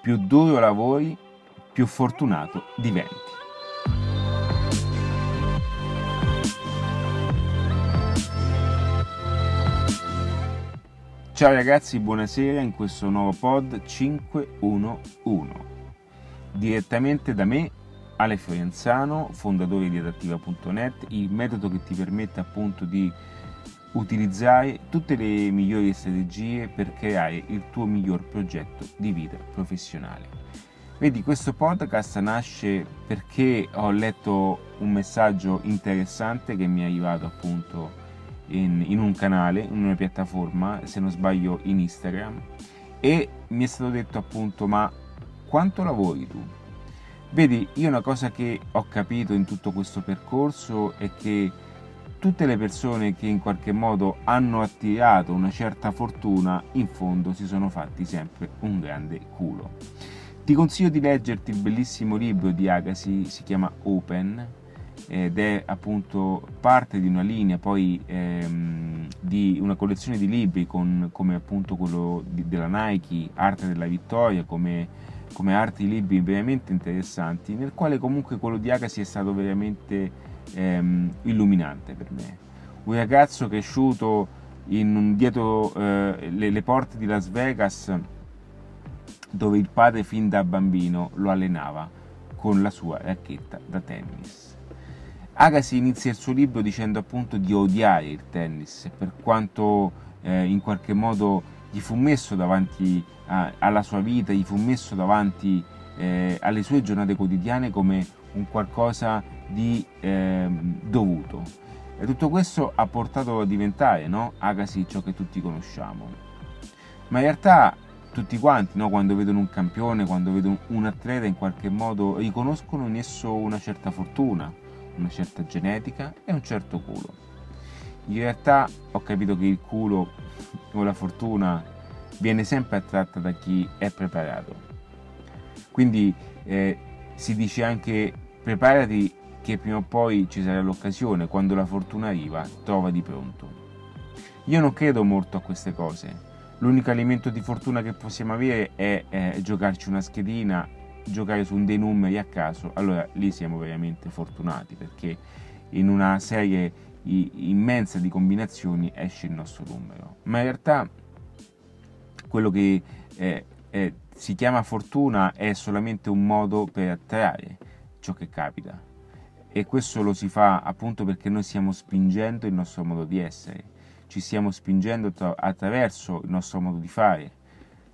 Più duro lavori, più fortunato diventi. Ciao ragazzi, buonasera in questo nuovo pod 511. Direttamente da me, Ale Fioranzano, fondatore di Adattiva.net, il metodo che ti permette appunto di utilizzare tutte le migliori strategie per creare il tuo miglior progetto di vita professionale. Vedi, questo podcast nasce perché ho letto un messaggio interessante che mi è arrivato appunto in un canale, in una piattaforma, se non sbaglio in Instagram, e mi è stato detto appunto: ma quanto lavori tu? Vedi, io una cosa che ho capito in tutto questo percorso è che tutte le persone che in qualche modo hanno attirato una certa fortuna in fondo si sono fatti sempre un grande culo. Ti consiglio di leggerti il bellissimo libro di Agassi, si chiama Open, ed è appunto parte di una linea poi di una collezione di libri come appunto quello della Nike, Arte della Vittoria, come arti, libri veramente interessanti, nel quale comunque quello di Agassi è stato veramente illuminante per me. Un ragazzo cresciuto dietro le porte di Las Vegas, dove il padre fin da bambino lo allenava con la sua racchetta da tennis. Agassi inizia il suo libro dicendo appunto di odiare il tennis, per quanto in qualche modo gli fu messo davanti alla sua vita, gli fu messo davanti alle sue giornate quotidiane come un qualcosa di dovuto. E tutto questo ha portato a diventare Agassi ciò che tutti conosciamo. Ma in realtà tutti quanti, quando vedono un campione, quando vedono un atleta, in qualche modo riconoscono in esso una certa fortuna, una certa genetica e un certo culo. In realtà ho capito che il culo o la fortuna viene sempre attratta da chi è preparato. Quindi si dice anche: preparati che prima o poi ci sarà l'occasione, quando la fortuna arriva trova di pronto. Io non credo molto a queste cose. L'unico alimento di fortuna che possiamo avere è giocarci una schedina, giocare su dei numeri a caso. Allora lì siamo veramente fortunati, perché in una serie immensa di combinazioni esce il nostro numero. Ma in realtà quello che si chiama fortuna è solamente un modo per attrarre ciò che capita, e questo lo si fa appunto perché noi stiamo spingendo il nostro modo di essere, ci stiamo spingendo attraverso il nostro modo di fare,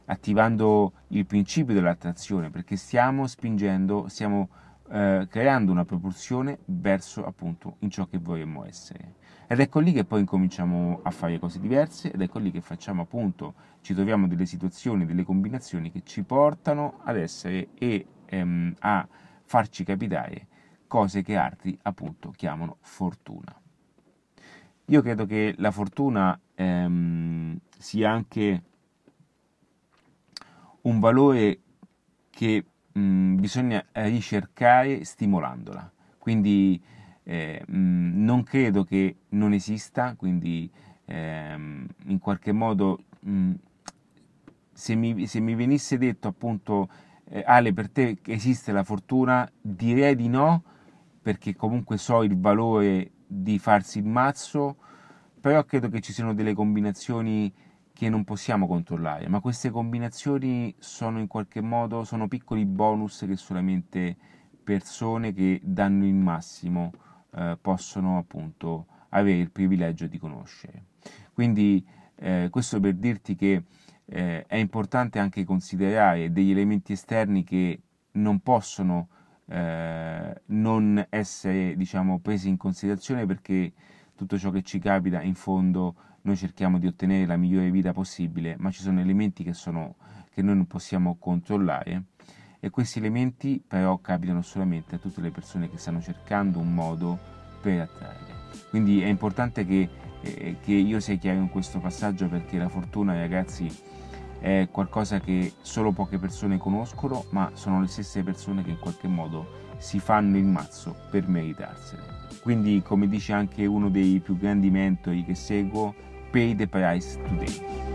attivando il principio dell'attrazione, perché stiamo spingendo, stiamo creando una propulsione verso appunto in ciò che vorremmo essere. Ed ecco lì che poi incominciamo a fare cose diverse, ed ecco lì che facciamo appunto, ci troviamo delle situazioni, delle combinazioni che ci portano ad essere e a farci capitare cose che altri appunto chiamano fortuna. Io credo che la fortuna sia anche un valore che bisogna ricercare stimolandola, quindi non credo che non esista, quindi in qualche modo se mi venisse detto appunto Ale, per te esiste la fortuna, direi di no, perché comunque so il valore di farsi il mazzo, però credo che ci siano delle combinazioni che non possiamo controllare, ma queste combinazioni sono in qualche modo piccoli bonus che solamente persone che danno il massimo possono appunto avere il privilegio di conoscere. Quindi questo per dirti che è importante anche considerare degli elementi esterni che non possono non essere presi in considerazione, perché tutto ciò che ci capita in fondo noi cerchiamo di ottenere la migliore vita possibile, ma ci sono elementi che noi non possiamo controllare, e questi elementi però capitano solamente a tutte le persone che stanno cercando un modo per attrarre. Quindi è importante che io sia chiaro in questo passaggio, perché la fortuna, ragazzi, è qualcosa che solo poche persone conoscono, ma sono le stesse persone che in qualche modo si fanno il mazzo per meritarsene. Quindi, come dice anche uno dei più grandi mentori che seguo, pay the price today.